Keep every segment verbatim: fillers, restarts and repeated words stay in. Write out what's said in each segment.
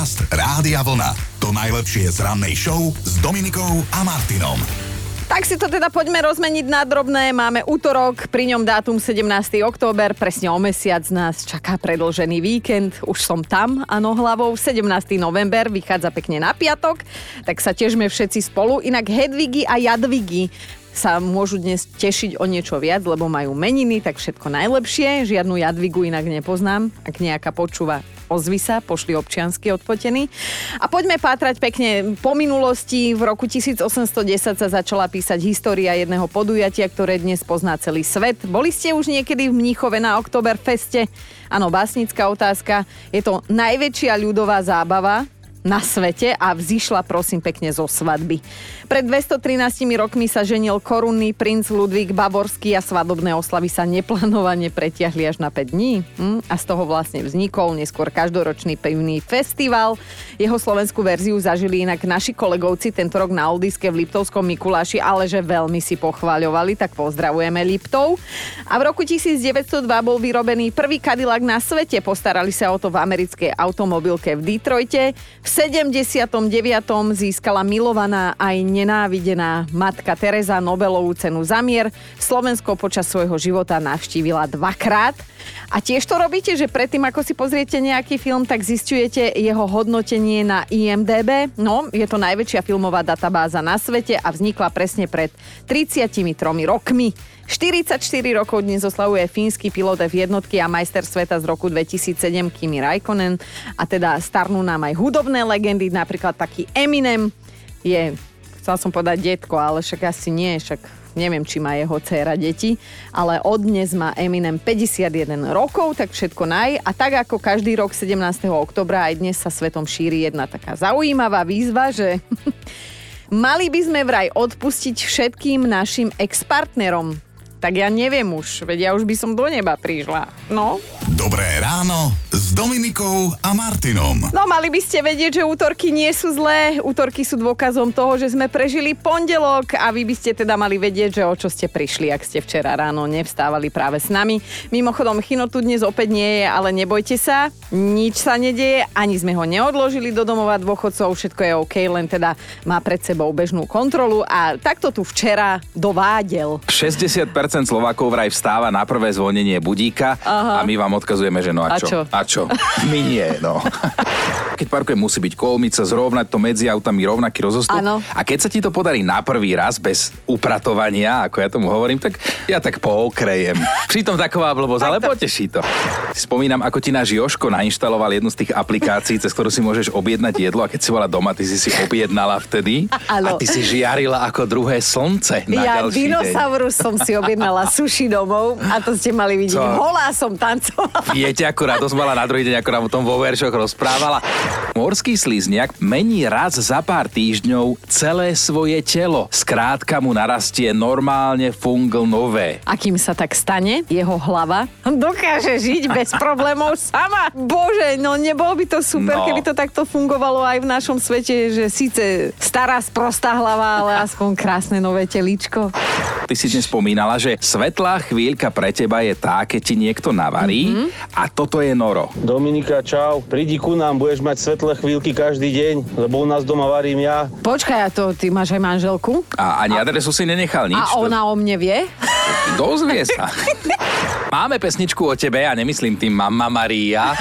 Podcast Rádia Vlna. To najlepšie z rannej show s Dominikou a Martinom. Tak si to teda poďme rozmeniť na drobné. Máme útorok, pri ňom dátum sedemnásteho október, presne o mesiac nás čaká predĺžený víkend. Už som tam, áno, hlavou. sedemnásteho november vychádza pekne na piatok, tak sa tešme všetci spolu. Inak Hedvigy a Jadvigy sa môžu dnes tešiť o niečo viac, lebo majú meniny, tak všetko najlepšie. Žiadnu Jadvigu inak nepoznám, ak nejaká počúva. Ozvi sa, pošli občiansky odfotení. A poďme pátrať pekne po minulosti. V roku tisícosemstodesať sa začala písať história jedného podujatia, ktoré dnes pozná celý svet. Boli ste už niekedy v Mníchove na Oktoberfeste? Áno, básnická otázka. Je to najväčšia ľudová zábava na svete a vzišla prosím pekne zo svadby. Pred dvesto trinástimi rokmi sa ženil korunný princ Ludvík Bavorský a svadobné oslavy sa neplánovane pretiahli až na päť dní. Hm? A z toho vlastne vznikol neskôr každoročný pivný festival. Jeho slovenskú verziu zažili inak naši kolegovci tento rok na Oldiske v Liptovskom Mikuláši, ale že veľmi si pochváľovali, tak pozdravujeme Liptov. A v roku devätnásť nula dva bol vyrobený prvý Cadillac na svete. Postarali sa o to v americkej automobilke v Detroite. V sedemdesiatom deviatom získala milovaná aj nenávidená matka Tereza Nobelovú cenu za mier. Slovensko počas svojho života navštívila dvakrát. A tiež to robíte, že predtým, ako si pozriete nejaký film, tak zisťujete jeho hodnotenie na I M D B. No, je to najväčšia filmová databáza na svete a vznikla presne pred tridsiatimi tromi rokmi. štyridsaťštyri rokov dnes oslavuje fínsky pilot F jednotky a majster sveta z roku dvetisícsedem Kimi Räikkönen. A teda starnú nám aj hudobné legendy, napríklad taký Eminem je, chcela som povedať detko, ale však asi nie, však neviem, či má jeho dcéra deti, ale od dnes má Eminem päťdesiatjeden rokov, tak všetko naj. A tak ako každý rok sedemnásteho októbra aj dnes sa svetom šíri jedna taká zaujímavá výzva, že... Mali by sme vraj odpustiť všetkým našim ex-partnerom. Tak ja neviem už, veď ja už by som do neba prišla. No. Dobré ráno s Dominikou a Martinom. No, mali by ste vedieť, že útorky nie sú zlé. Útorky sú dôkazom toho, že sme prežili pondelok a vy by ste teda mali vedieť, že o čo ste prišli, ak ste včera ráno nevstávali práve s nami. Mimochodom, Chino tu dnes opäť nie je, ale nebojte sa, nič sa nedeje, ani sme ho neodložili do domova dôchodcov, všetko je OK, len teda má pred sebou bežnú kontrolu a takto tu včera dovádel. šesťdesiat percent Slovákov vraj vstáva na prvé zvonenie budíka. Aha. A my vám odkazujeme, že no a čo? A čo? A čo? My nie, no. Keď parkuje, musí byť kolmica, zrovnať to medzi autami rovnaký rozostup. Ano. A keď sa ti to podarí na prvý raz bez upratovania, ako ja tomu hovorím, tak ja tak pookrejem. Pritom taková blbosť, ale poteší to. Spomínam, ako ti náš Joško nainštaloval jednu z tých aplikácií, cez ktorú si môžeš objednať jedlo a keď si bola doma, ty si si objednala vtedy a, a ty si žiarila ako druhé slnce na ja ďalší deň. Ja dinosaurus som si objednala suši domov a to ste mali vidieť. Holá som tancovala. Viete, ako radosť mala na druhý deň, ako nám o tom vo veršoch rozprávala. Morský slizniak mení raz za pár týždňov celé svoje telo. Skrátka mu narastie normálne fungl nové. A kým sa tak stane, jeho hlava dokáže žiť bez problémov sama. Bože, no nebol by to super, no. Keby to takto fungovalo aj v našom svete, že síce stará sprostá hlava, ale aspoň krásne nové telíčko. Ty si dnes spomínala, že svetlá chvíľka pre teba je tá, keď ti niekto navarí, mm-hmm. A toto je Noro. Dominika, čau, prídi ku nám, budeš mať svetlé chvíľky každý deň, lebo u nás doma varím ja. Počkaj, a to ty máš aj manželku? A ani a... adresu si nenechal nič. A ona to... o mne vie? Dozvie sa. Máme pesničku o tebe, ja nemyslím tým Mama Maria,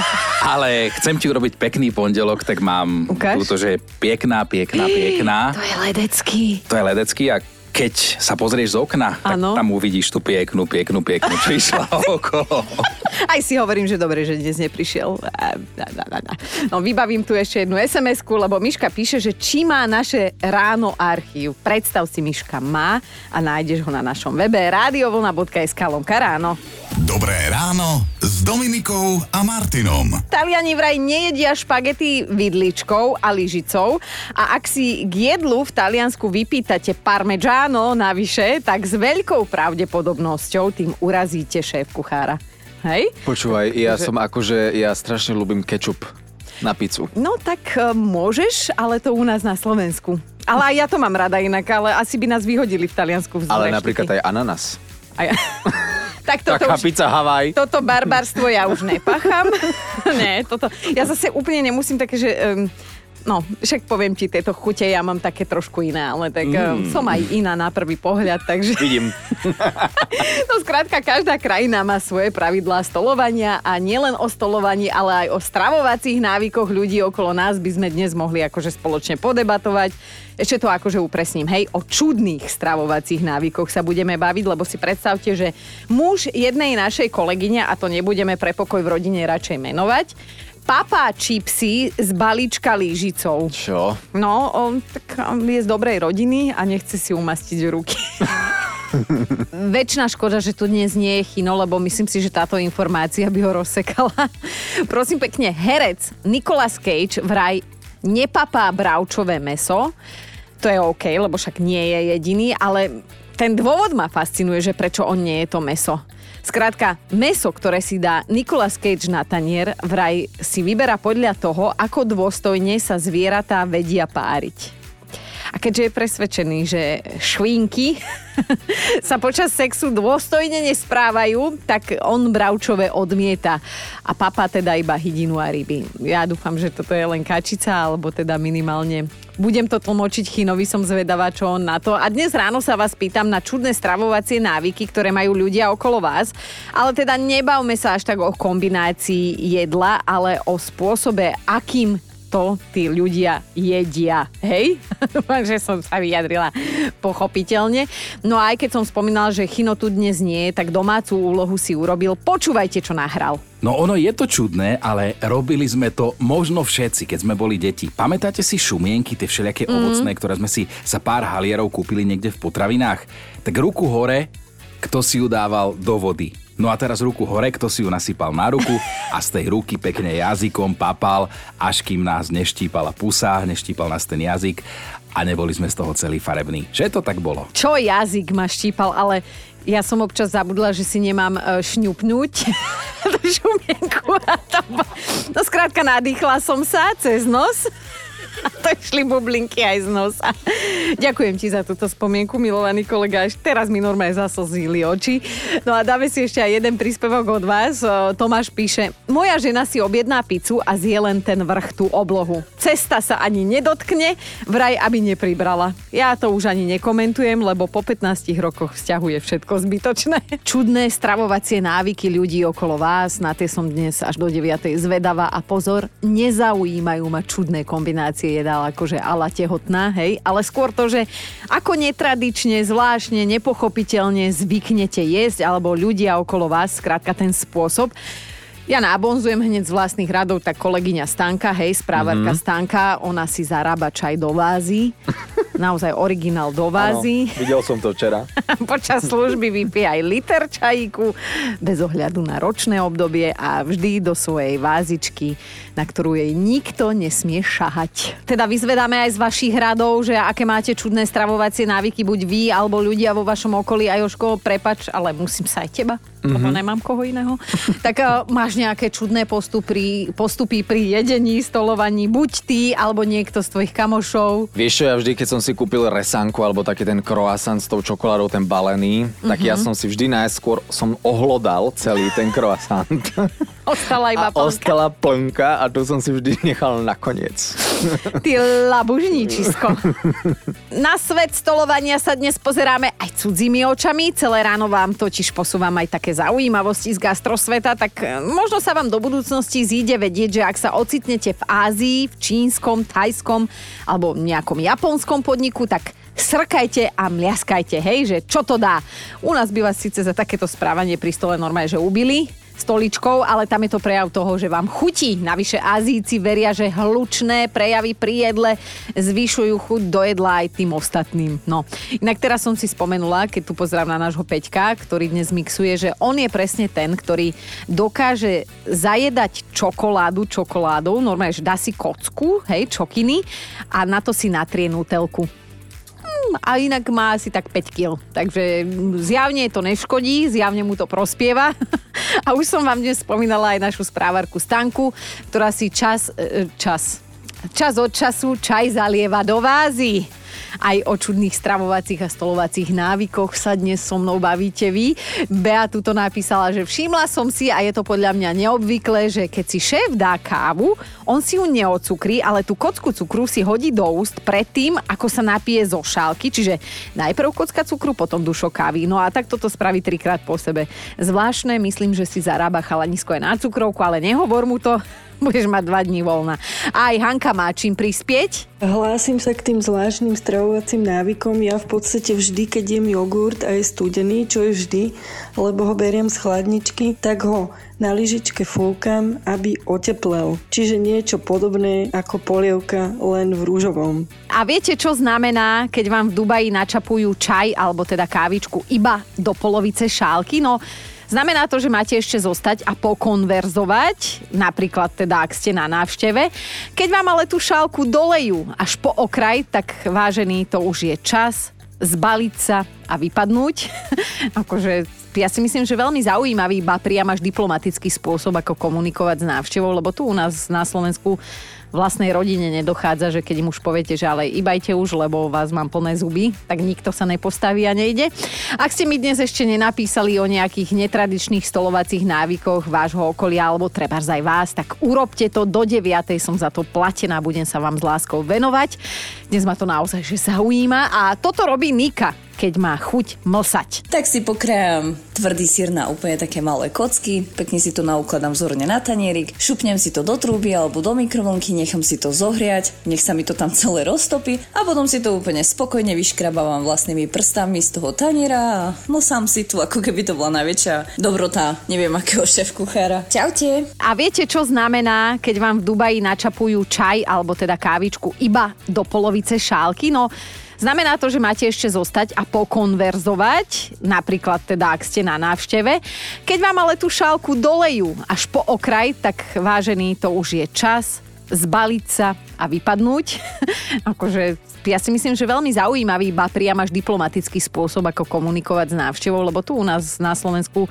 ale chcem ti urobiť pekný pondelok, tak mám túto, že je pekná, pekná, pekná. To je ledecký. To je ledecký a keď sa pozrieš z okna, tak ano. Tam uvidíš tú pieknu, pieknu, pieknu, čo išla okolo. Aj si hovorím, že dobre, že dnes neprišiel. No, vybavím tu ešte jednu es em esku, lebo Miška píše, že či má naše ráno archív. Predstav si, Miška má a nájdeš ho na našom webe rádiovlna bodka es ká lomka ráno. Dobré ráno s Dominikou a Martinom. Taliani vraj nejedia špagety vidličkou a lyžicou a ak si k jedlu v Taliansku vypýtate parmežán, no navyše, tak s veľkou pravdepodobnosťou tým urazíte šéf kuchára. Hej? Počúvaj, ja som akože, ja strašne ľúbim kečup na pizzu. No tak môžeš, ale to u nás na Slovensku. Ale aj ja to mám rada inak, ale asi by nás vyhodili v Taliansku. Ale napríklad aj ananas. Aj... Tak toto taká už, pizza Hawaii. Toto barbarstvo ja už nepachám. Ne, toto. Ja zase úplne nemusím také, že... Um, No, však poviem ti, tieto chute ja mám také trošku iné, ale tak mm. som aj iná na prvý pohľad, takže... Vidím. No, skrátka, každá krajina má svoje pravidlá stolovania a nielen o stolovaní, ale aj o stravovacích návykoch ľudí okolo nás by sme dnes mohli akože spoločne podebatovať. Ešte to akože upresním, hej, o čudných stravovacích návykoch sa budeme baviť, lebo si predstavte, že muž jednej našej kolegyne, a to nebudeme pre pokoj v rodine radšej menovať, papá čipsy z balíčka lyžicou. Čo? No, on, tak, on je z dobrej rodiny a nechce si umastiť ruky. Večná škoda, že tu dnes nie je Chino, lebo myslím si, že táto informácia by ho rozsekala. Prosím pekne, herec Nicolas Cage vraj nepapá bravčové mäso. To je OK, lebo však nie je jediný, ale ten dôvod ma fascinuje, že prečo on nie je to mäso. Skrátka, mäso, ktoré si dá Nicolas Cage na tanier, vraj si vyberá podľa toho, ako dôstojne sa zvieratá vedia páriť. A keďže je presvedčený, že švinky sa počas sexu dôstojne nesprávajú, tak on bravčové odmieta. A papá teda iba hydinu a ryby. Ja dúfam, že toto je len kačica, alebo teda minimálne... Budem to tlmočiť Chinovi, som zvedavá, čo on na to. A dnes ráno sa vás pýtam na čudné stravovacie návyky, ktoré majú ľudia okolo vás. Ale teda nebavme sa až tak o kombinácii jedla, ale o spôsobe, akým to tí ľudia jedia. Hej? Takže som sa vyjadrila pochopiteľne. No a aj keď som spomínal, že Chino tu dnes nie, tak domácu úlohu si urobil. Počúvajte, čo nahral. No ono je to čudné, ale robili sme to možno všetci, keď sme boli deti. Pamätáte si šumienky, tie všelijaké mm. ovocné, ktoré sme si za pár halierov kúpili niekde v potravinách? Tak ruku hore, kto si ju dával do vody. No a teraz ruku hore, kto si ju nasypal na ruku a z tej ruky pekne jazykom papal, až kým nás neštípala pusa, neštípal nás ten jazyk a neboli sme z toho celý farební. Že to tak bolo? Čo jazyk ma štípal, ale... Ja som občas zabudla, že si nemám šňupnúť do šumienku. No skrátka, nadýchla som sa cez nos a to išli bublinky aj z nosa. Ďakujem ti za túto spomienku, milovaný kolega. Až teraz mi normálne zaslzili oči. No a dáme si ešte aj jeden príspevok od vás. Tomáš píše, moja žena si objedná pizzu a zje len ten vrch, tú oblohu. Cesta sa ani nedotkne, vraj aby nepribrala. Ja to už ani nekomentujem, lebo po pätnástich rokoch vzťahu je všetko zbytočné. Čudné stravovacie návyky ľudí okolo vás, na tie som dnes až do deviatej zvedavá a pozor, nezaujímajú ma čudné kombinácie jedál akože ala tehotná, hej, ale skôr to, že ako netradične, zvláštne, nepochopiteľne zvyknete jesť alebo ľudia okolo vás, skrátka ten spôsob. Ja nabonzujem hneď z vlastných radov, tak kolegyňa Stanka, hej, správarka mm-hmm. Stanka, ona si zarába čaj do vázy. Naozaj originál do vázy. Áno, videl som to včera. Počas služby vypije aj liter čajíku, bez ohľadu na ročné obdobie a vždy do svojej vázičky, na ktorú jej nikto nesmie šahať. Teda vyzvedáme aj z vašich radov, že aké máte čudné stravovacie návyky, buď vy, alebo ľudia vo vašom okolí. A Jožko, prepač, ale musím sa aj teba, lebo mm-hmm. nemám koho iného. Tak uh, máš nejaké čudné postupy, postupy pri jedení, stolovaní, buď ty, alebo niekto z tvojich kamošov. Vieš čo, ja vždy, keď som si si kúpil resanku alebo taký ten croissant s tou čokoládou, ten balený, mm-hmm. tak ja som si vždy najskôr som ohlodal celý ten croissant. Ostala iba a plnka. Ostala plnka a to som si vždy nechal nakoniec. Ty labužníčisko. Na svet stolovania sa dnes pozeráme aj cudzími očami. Celé ráno vám totiž posúvam aj také zaujímavosti z gastrosveta, tak možno sa vám do budúcnosti zíde vedieť, že ak sa ocitnete v Ázii, v čínskom, thajskom alebo nejakom japonskom podniku, tak srkajte a mliaskajte, hej, že čo to dá. U nás by vás síce za takéto správanie pri stole normálne, že ubili stoličkou, ale tam je to prejav toho, že vám chutí. Navyše Ázíci veria, že hlučné prejavy pri jedle zvyšujú chuť do jedla aj tým ostatným. No, inak teraz som si spomenula, keď tu pozrám na nášho Peťka, ktorý dnes mixuje, že on je presne ten, ktorý dokáže zajedať čokoládu čokoládou, normálne, že dá si kocku, hej, čokiny a na to si natrie nutelku. A inak má asi tak päť kíl. Takže zjavne to neškodí, zjavne mu to prospieva. A už som vám dnes spomínala aj našu správarku Stanku, ktorá si čas, čas, čas od času čaj zalieva do vázy. Aj o čudných stravovacích a stolovacích návykoch sa dnes so mnou bavíte vy. Bea tu to napísala, že všimla som si, a je to podľa mňa neobvyklé, že keď si šéf dá kávu, on si ju neocukrí, ale tú kocku cukru si hodí do úst predtým, ako sa napije zo šálky. Čiže najprv kocka cukru, potom dušo kávy. No a tak toto spraví trikrát po sebe. Zvláštne, myslím, že si zarába chalanisko aj na cukrovku, ale nehovor mu to, budeš mať dva dní voľna. Aj Hanka má čím prispieť. Hlásim sa k tým zvláštnym stravovacím návykom. Ja v podstate vždy, keď jem jogurt a je studený, čo je vždy, lebo ho beriem z chladničky, tak ho na lyžičke fúkam, aby oteplel. Čiže niečo podobné ako polievka, len v rúžovom. A viete, čo znamená, keď vám v Dubaji načapujú čaj, alebo teda kávičku, iba do polovice šálky? No, znamená to, že máte ešte zostať a pokonverzovať, napríklad teda, ak ste na návšteve. Keď vám ale tú šálku dolejú až po okraj, tak vážený, to už je čas zbaliť sa a vypadnúť. Akože ja si myslím, že veľmi zaujímavý, ba priam až diplomatický spôsob, ako komunikovať s návštevou, lebo tu u nás na Slovensku vlastnej rodine nedochádza, že keď im už poviete, že ale ibajte už, lebo vás mám plné zuby, tak nikto sa nepostaví a nejde. Ak ste mi dnes ešte nenapísali o nejakých netradičných stolovacích návykoch vášho okolia, alebo trebárs aj vás, tak urobte to do deviatej, som za to platená, budem sa vám s láskou venovať. Dnes ma to naozaj že zaujíma a toto robí Nika, keď má chuť mlsať. Tak si pokrájam tvrdý syr na úplne také malé kocky, pekne si to naukladám vzorne na tanierik, šupnem si to do trúby alebo do mikrovlnky, nechám si to zohriať, nech sa mi to tam celé roztopí a potom si to úplne spokojne vyškrabávam vlastnými prstami z toho taniera a mlsám si tu, ako keby to bola najväčšia dobrota, neviem akého šéf kuchára. Čaute! A viete, čo znamená, keď vám v Dubaji načapujú čaj alebo teda kávičku iba do polovice šálky? No, znamená to, že máte ešte zostať a pokonverzovať, napríklad teda, ak ste na návšteve. Keď vám ale tú šálku dolejú až po okraj, tak vážený, to už je čas zbaliť sa a vypadnúť. Akože ja si myslím, že veľmi zaujímavý, ba priam až diplomatický spôsob, ako komunikovať s návštevou, lebo tu u nás na Slovensku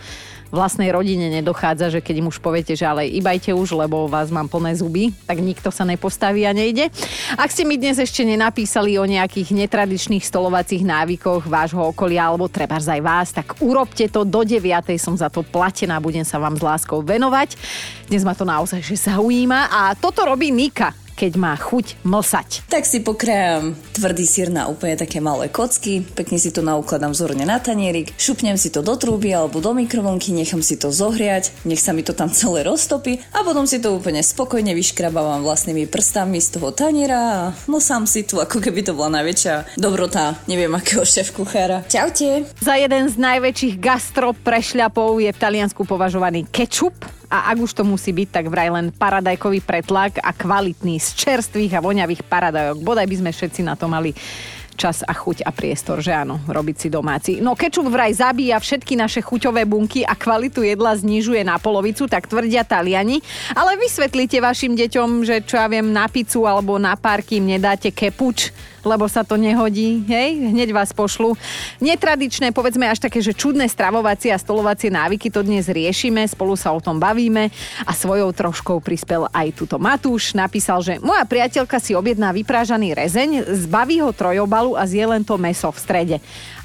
vlastnej rodine nedochádza, že keď im už poviete, že ale ibajte už, lebo vás mám plné zuby, tak nikto sa nepostaví a nejde. Ak ste mi dnes ešte nenapísali o nejakých netradičných stolovacích návykoch vášho okolia, alebo trebárs aj vás, tak urobte to do deviatej, som za to platená, budem sa vám s láskou venovať. Dnes ma to naozaj že zaujíma a toto robí Nika, keď má chuť mlsať. Tak si pokrájam tvrdý syr na úplne také malé kocky, pekne si to naukladám vzorne na tanierik, šupnem si to do trúby alebo do mikrovlnky, nechám si to zohriať, nech sa mi to tam celé roztopí a potom si to úplne spokojne vyškrabávam vlastnými prstami z toho taniera a mlsám si tu, ako keby to bola najväčšia dobrota, neviem akého šéf kuchára. Čaute! Za jeden z najväčších gastro prešľapov je v Taliansku považovaný kečup. A ak už to musí byť, tak vraj len paradajkový pretlak a kvalitný z čerstvých a voňavých paradajok. Bodaj by sme všetci na to mali čas a chuť a priestor, že áno, robiť si domáci. No kečup vraj zabíja všetky naše chuťové bunky a kvalitu jedla znižuje na polovicu, tak tvrdia Taliani. Ale vysvetlite vašim deťom, že čo ja viem, na pizzu alebo na párky im nedáte kepuč, lebo sa to nehodí, hej, hneď vás pošlu. Netradičné, povedzme až také, že čudné stravovacie a stolovacie návyky to dnes riešime, spolu sa o tom bavíme a svojou troškou prispel aj tuto Matúš. Napísal, že moja priateľka si objedná vyprážaný rezeň, zbaví ho trojobalu a zje len to mäso v strede.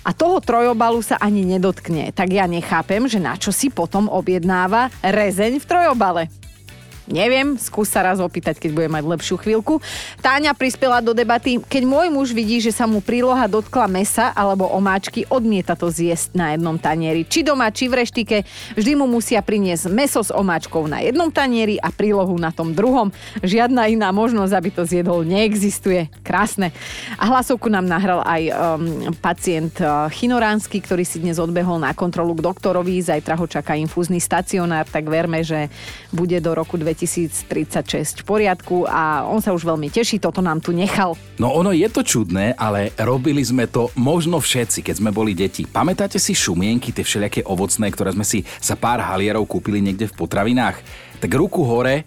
A toho trojobalu sa ani nedotkne, tak ja nechápem, že na čo si potom objednáva rezeň v trojobale. Neviem, skús sa raz opýtať, keď bude mať lepšiu chvíľku. Táňa prispela do debaty, keď môj muž vidí, že sa mu príloha dotkla mesa alebo omáčky, odmieta to zjesť na jednom tanieri. Či doma, či v reštike, vždy mu musia priniesť mäso s omáčkou na jednom tanieri a prílohu na tom druhom. Žiadna iná možnosť, aby to zjedol, neexistuje. Krásne. A hlasovku nám nahral aj um, pacient uh, chinoránsky, ktorý si dnes odbehol na kontrolu k doktorovi. Zajtra ho čaká infúzny stacionár, tak verme, že bude do roku dvetisíctridsaťšesť v poriadku a on sa už veľmi teší, toto nám tu nechal. No ono je to čudné, ale robili sme to možno všetci, keď sme boli deti. Pamätáte si šumienky, tie všelijaké ovocné, ktoré sme si za pár halierov kúpili niekde v potravinách? Tak ruku hore,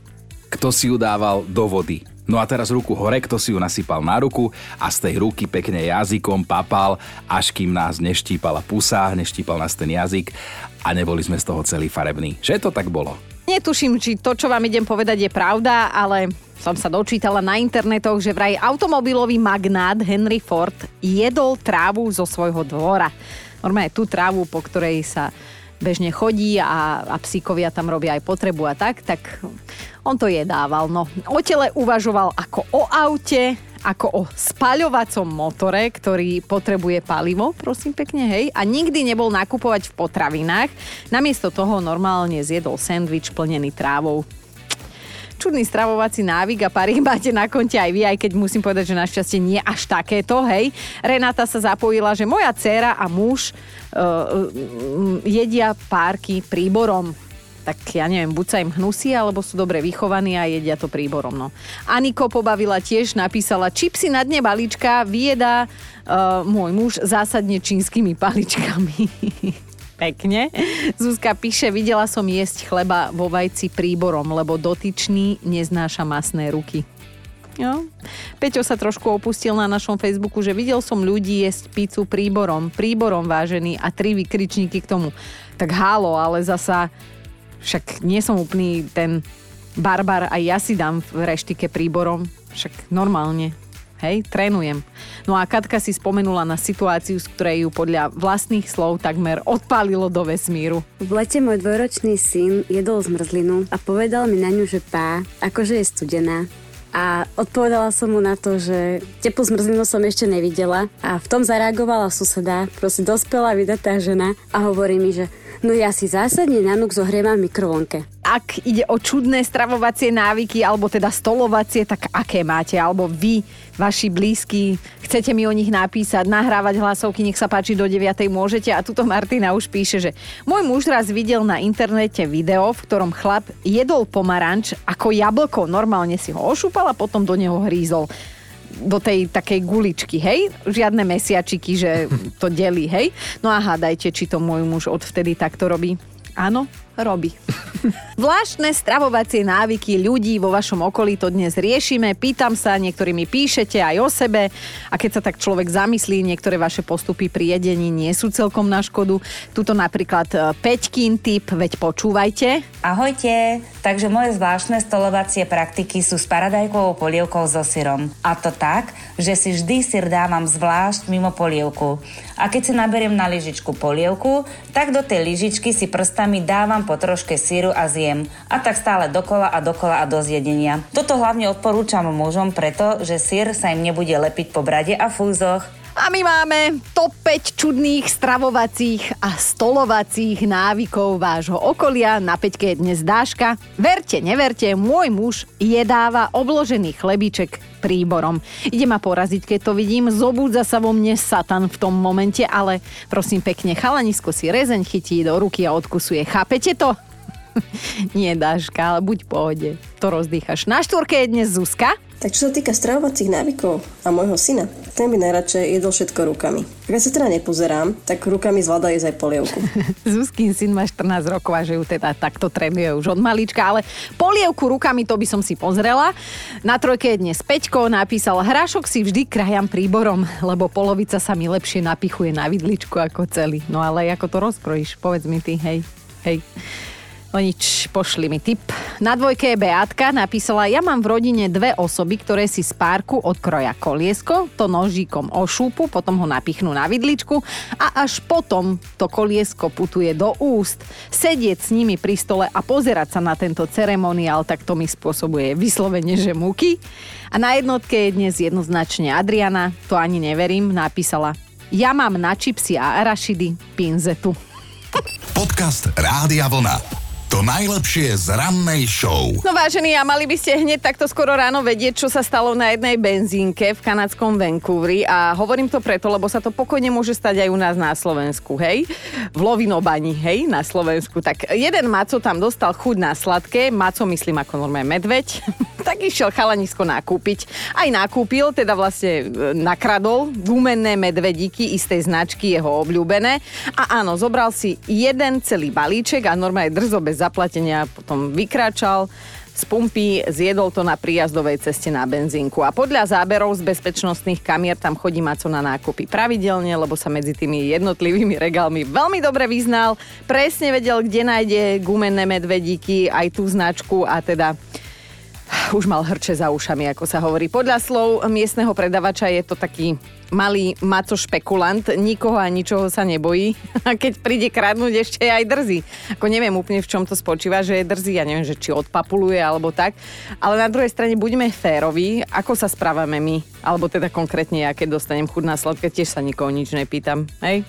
kto si ju dával do vody. No a teraz ruku hore, kto si ju nasypal na ruku a z tej ruky pekne jazykom papal, až kým nás neštípala pusa, neštípal nás ten jazyk a neboli sme z toho celý farební. Že to tak bolo? Netuším, či to, čo vám idem povedať, je pravda, ale som sa dočítala na internetoch, že vraj automobilový magnát Henry Ford jedol trávu zo svojho dvora. Normálne tú trávu, po ktorej sa bežne chodí a, a psíkovia tam robia aj potrebu a tak, tak on to jedával. No, o tele uvažoval ako o aute, ako o spaľovacom motore, ktorý potrebuje palivo, prosím pekne, hej, a nikdy nebol nakupovať v potravinách. Namiesto toho normálne zjedol sendvič plnený trávou. Čudný stravovací návyk a pár ich máte na konte aj vy, aj keď musím povedať, že našťastie nie až takéto, hej. Renáta sa zapojila, že moja dcéra a muž uh, jedia párky príborom. Tak ja neviem, buď sa im hnusí, alebo sú dobre vychovaní a jedia to príborom, no. Aniko pobavila tiež, napísala, čipsy na dne balíčka vyjedá uh, môj muž zásadne čínskymi paličkami. Pekne. Zuzka píše, videla som jesť chleba vo vajci príborom, lebo dotyčný neznáša masné ruky. Jo. Peťo sa trošku opustil na našom Facebooku, že videl som ľudí jesť pizzu príborom, príborom vážený a tri vykričníky k tomu. Tak hálo, ale zasa však nie som úplný ten barbar, aj ja si dám v reštike príborom, však normálne. Hej, trénujem. No a Katka si spomenula na situáciu, z ktorej ju podľa vlastných slov takmer odpálilo do vesmíru. V lete môj dvojročný syn jedol zmrzlinu a povedal mi na ňu, že pá, akože je studená. A odpovedala som mu na to, že teplú zmrzlinu som ešte nevidela. A v tom zareagovala suseda, proste dospelá vydatá žena a hovorí mi, že no ja si zásadne na núk zohrievam v mikrovlnke. Ak ide o čudné stravovacie návyky, alebo teda stolovacie, tak aké máte? Alebo vy, vaši blízky, chcete mi o nich napísať, nahrávať hlasovky, nech sa páči, do deviatej môžete. A tuto Martina už píše, že môj muž raz videl na internete video, v ktorom chlap jedol pomaranč ako jablko. Normálne si ho ošúpal a potom do neho hrízol. Do tej takej guličky, hej? Žiadne mesiačiky, že to delí, hej? No a hádajte, či to môj muž odvtedy takto robí. Áno, robí. Zvláštne stravovacie návyky ľudí vo vašom okolí to dnes riešime. Pýtam sa, niektorí mi píšete aj o sebe. A keď sa tak človek zamyslí, niektoré vaše postupy pri jedení nie sú celkom na škodu. Tuto napríklad Peťkin tip, veď počúvajte. Ahojte, takže moje zvláštne stolovacie praktiky sú s paradajkovou polievkou so syrom. A to tak, že si vždy syr dávam zvlášť mimo polievku. A keď si naberiem na lyžičku polievku, tak do tej lyžičky si prstami mi dávam po troške syru a zjem. A tak stále dokola a dokola a do zjedenia. Toto hlavne odporúčam mužom preto, že syr sa im nebude lepiť po brade a fúzoch. A my máme top päť čudných stravovacích a stolovacích návykov vášho okolia. Na päťke je dnes Dáška. Verte, neverte, môj muž jedáva obložený chlebiček príborom. Ide ma poraziť, keď to vidím. Zobúdza sa vo mne satan v tom momente, ale prosím pekne, chalanisko si rezeň chytí do ruky a odkusuje. Chápete to? Nie, Dáška, ale buď pohode. To rozdýchaš. Na štvorke je dnes Zuzka. Tak čo sa týka stravovacích návykov a môjho syna, ten by najradšej jedol všetko rukami. Keď sa teda nepozerám, tak rukami zvláda jesť aj polievku. Zuzkin syn má štrnásť rokov a že ju teda takto trénuje už od malička, ale polievku rukami to by som si pozrela. Na trojke je dnes Peťko, napísal, hrášok si vždy krajam príborom, lebo polovica sa mi lepšie napichuje na vidličku ako celý. No ale ako to rozkrojíš, povedz mi ty, hej, hej. No nič, pošli mi tip. Na dvojke je Beátka, napísala, ja mám v rodine dve osoby, ktoré si z párku odkroja koliesko, to nožíkom ošúpu, potom ho napichnú na vidličku a až potom to koliesko putuje do úst. Sedieť s nimi pri stole a pozerať sa na tento ceremoniál, tak to mi spôsobuje vyslovene, že múky. A na jednotke je dnes jednoznačne Adriana, to ani neverím, napísala, ja mám na čipsy a arašidy pinzetu. Podcast Rádia Vlna. To najlepšie z rannej show. No vážení, a mali by ste hneď takto skoro ráno vedieť, čo sa stalo na jednej benzínke v kanadskom Vancouveri. A hovorím to preto, lebo sa to pokojne môže stať aj u nás na Slovensku, hej? V Lovinobani, hej, na Slovensku. Tak jeden maco tam dostal chuť na sladké. Maco, myslím, ako normálne medveď. Tak išiel chalanisko nakúpiť. Aj nakúpil, teda vlastne nakradol gumenné medvedíky istej značky, jeho obľúbené. A áno, zobral si jeden celý balíček a normálne drzo bez zaplatenia potom vykráčal z pumpy, zjedol to na príjazdovej ceste na benzínku. A podľa záberov z bezpečnostných kamier tam chodí Maco na nákupy pravidelne, lebo sa medzi tými jednotlivými regálmi veľmi dobre vyznal. Presne vedel, kde nájde gumenné medvedíky, aj tú značku a teda už mal hrče za ušami, ako sa hovorí. Podľa slov miestneho predavača je to taký malý Maco špekulant, nikoho a ničoho sa nebojí a keď príde kradnúť, ešte aj drzí. Ako neviem úplne, v čom to spočíva, že je drzí, ja neviem, že či odpapuluje alebo tak, ale na druhej strane buďme féroví, ako sa správame my, alebo teda konkrétne ja, keď dostanem chudná sladké, tiež sa nikoho nič nepýtam, hej?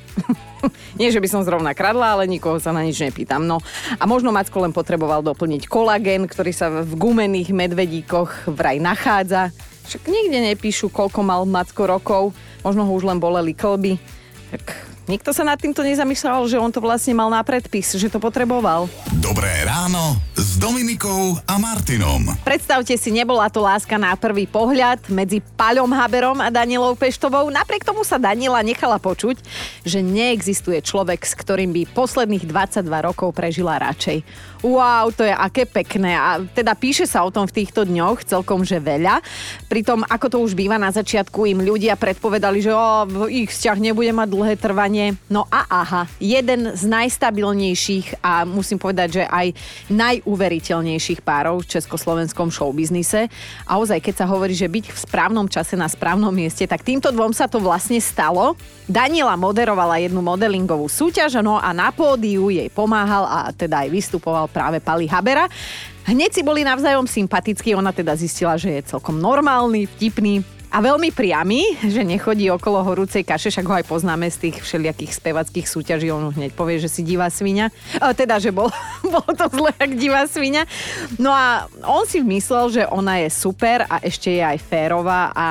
Nie, že by som zrovna kradla, ale nikoho sa na nič nepýtam. No a možno Macko len potreboval doplniť kolagén, ktorý sa v gumených medvedíkoch vraj nachádza. Však nikde nepíšu, koľko mal Macko rokov. Možno ho už len boleli klby. Tak nikto sa nad týmto nezamýšľal, že on to vlastne mal na predpis, že to potreboval. Dobré ráno s Dominikou a Martinom. Predstavte si, nebola to láska na prvý pohľad medzi Paľom Haberom a Danielou Peštovou. Napriek tomu sa Daniela nechala počuť, že neexistuje človek, s ktorým by posledných dvadsaťdva rokov prežila radšej. Wow, to je aké pekné. A teda píše sa o tom v týchto dňoch celkom, že veľa. Pritom, ako to už býva na začiatku, im ľudia predpovedali, že oh, ich vzťah nebude mať dlhé trvanie. No a aha, jeden z najstabilnejších a musím povedať, že aj najúveriteľnejších párov v československom showbiznise. A ozaj, keď sa hovorí, že byť v správnom čase na správnom mieste, tak týmto dvom sa to vlastne stalo. Daniela moderovala jednu modelingovú súťaž, no a na pódiu jej pomáhal a teda aj vystupoval práve Pali Habera. Hneď si boli navzájom sympatickí, ona teda zistila, že je celkom normálny, vtipný a veľmi priamy, že nechodí okolo horúcej kaše, však ho aj poznáme z tých všelijakých spevackých súťaží, on hneď povie, že si divá sviňa, e, teda, že bol, bolo to zle, jak divá sviňa. No a on si myslel, že ona je super a ešte je aj férová a,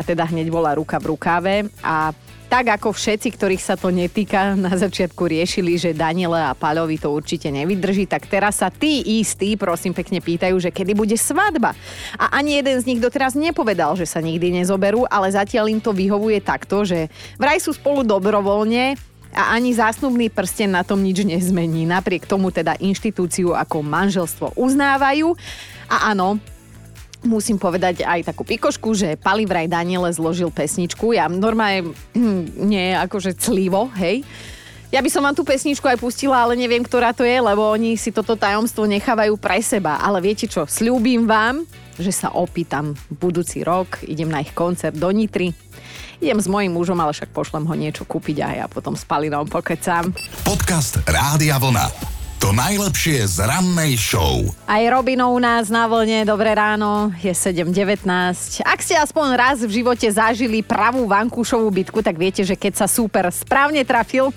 a teda hneď bola ruka v rukáve a tak ako všetci, ktorých sa to netýka, na začiatku riešili, že Daniele a Paľovi to určite nevydrží, tak teraz sa tí istí, prosím pekne, pýtajú, že kedy bude svadba. A ani jeden z nich doteraz nepovedal, že sa nikdy nezoberú, ale zatiaľ im to vyhovuje takto, že vraj sú spolu dobrovoľne a ani zásnubný prsten na tom nič nezmení. Napriek tomu teda inštitúciu ako manželstvo uznávajú a áno, musím povedať aj takú pikošku, že Pali vraj Daniele zložil pesničku. Ja normálne, nie akože clivo, hej. Ja by som vám tú pesničku aj pustila, ale neviem, ktorá to je, lebo oni si toto tajomstvo nechávajú pre seba. Ale viete čo, sľúbim vám, že sa opýtam budúci rok, idem na ich koncert do Nitry. Idem s mojím mužom, ale však pošlem ho niečo kúpiť a ja potom s Palinom pokecam. Podcast Rádia Vlna. To najlepšie z rannej show. Aj Robino u nás na vlne, dobré ráno, je sedem devätnásť. Ak ste aspoň raz v živote zažili pravú vankúšovú bitku, tak viete, že keď sa súper správne trafil,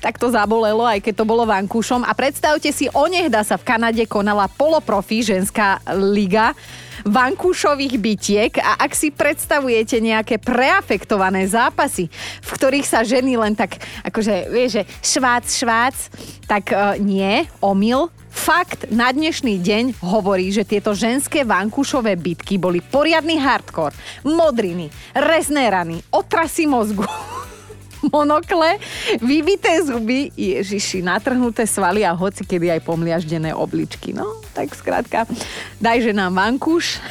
tak to zabolelo, aj keď to bolo vankúšom. A predstavte si, onehda sa v Kanade konala poloprofi ženská liga vankúšových bitiek a ak si predstavujete nejaké preafektované zápasy, v ktorých sa ženy len tak, akože, vieš, že švác, švác, tak e, nie, omyl. Fakt na dnešný deň hovorí, že tieto ženské vankúšové bitky boli poriadny hardkor, modriny, rezné rany, otrasy mozgu, monokle, vybité zuby, ježiši, natrhnuté svaly a hocikedy aj pomliaždené obličky. No, tak skrátka, daj ženám vankúš.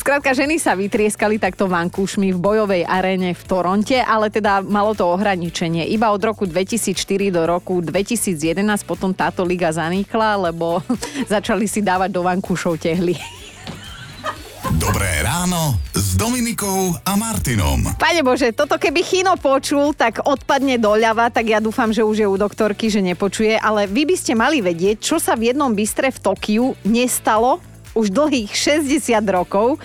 Skrátka, ženy sa vytrieskali takto vankúšmi v bojovej aréne v Toronte, ale teda malo to ohraničenie. Iba od roku dvetisícštyri do roku dvetisícjedenásť potom táto liga zanikla, lebo začali si dávať do vankúšov tehly. Dobré ráno s Dominikou a Martinom. Pane Bože, toto keby Chino počul, tak odpadne doľava, tak ja dúfam, že už je u doktorky, že nepočuje, ale vy by ste mali vedieť, čo sa v jednom bistre v Tokiu nestalo už dlhých šesťdesiat rokov.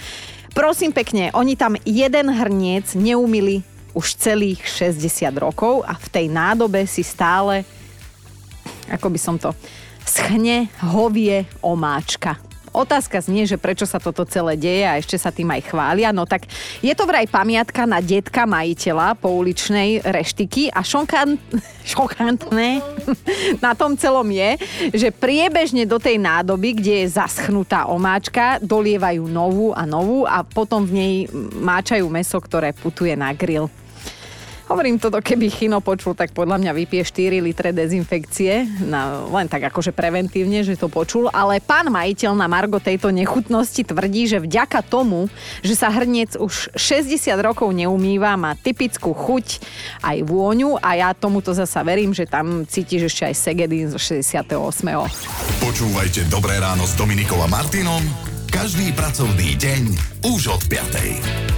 Prosím pekne, oni tam jeden hrniec neumili už celých šesťdesiat rokov a v tej nádobe si stále, ako by som to, schne hovie omáčka. Otázka znie, že prečo sa toto celé deje a ešte sa tým aj chvália. No tak je to vraj pamiatka na detka majiteľa pouličnej reštiky a šokant, šokantné na tom celom je, že priebežne do tej nádoby, kde je zaschnutá omáčka, dolievajú novú a novú a potom v nej máčajú mäso, ktoré putuje na grill. Hovorím to, keby Chino počul, tak podľa mňa vypije štyri litre dezinfekcie, na, len tak akože preventívne, že to počul, ale pán majiteľ na margo tejto nechutnosti tvrdí, že vďaka tomu, že sa hrniec už šesťdesiat rokov neumýva, má typickú chuť aj vôňu a ja tomuto zasa verím, že tam cítiš ešte aj segedín zo šesťdesiateho ôsmeho Počúvajte Dobré ráno s Dominikom a Martinom každý pracovný deň už od piatej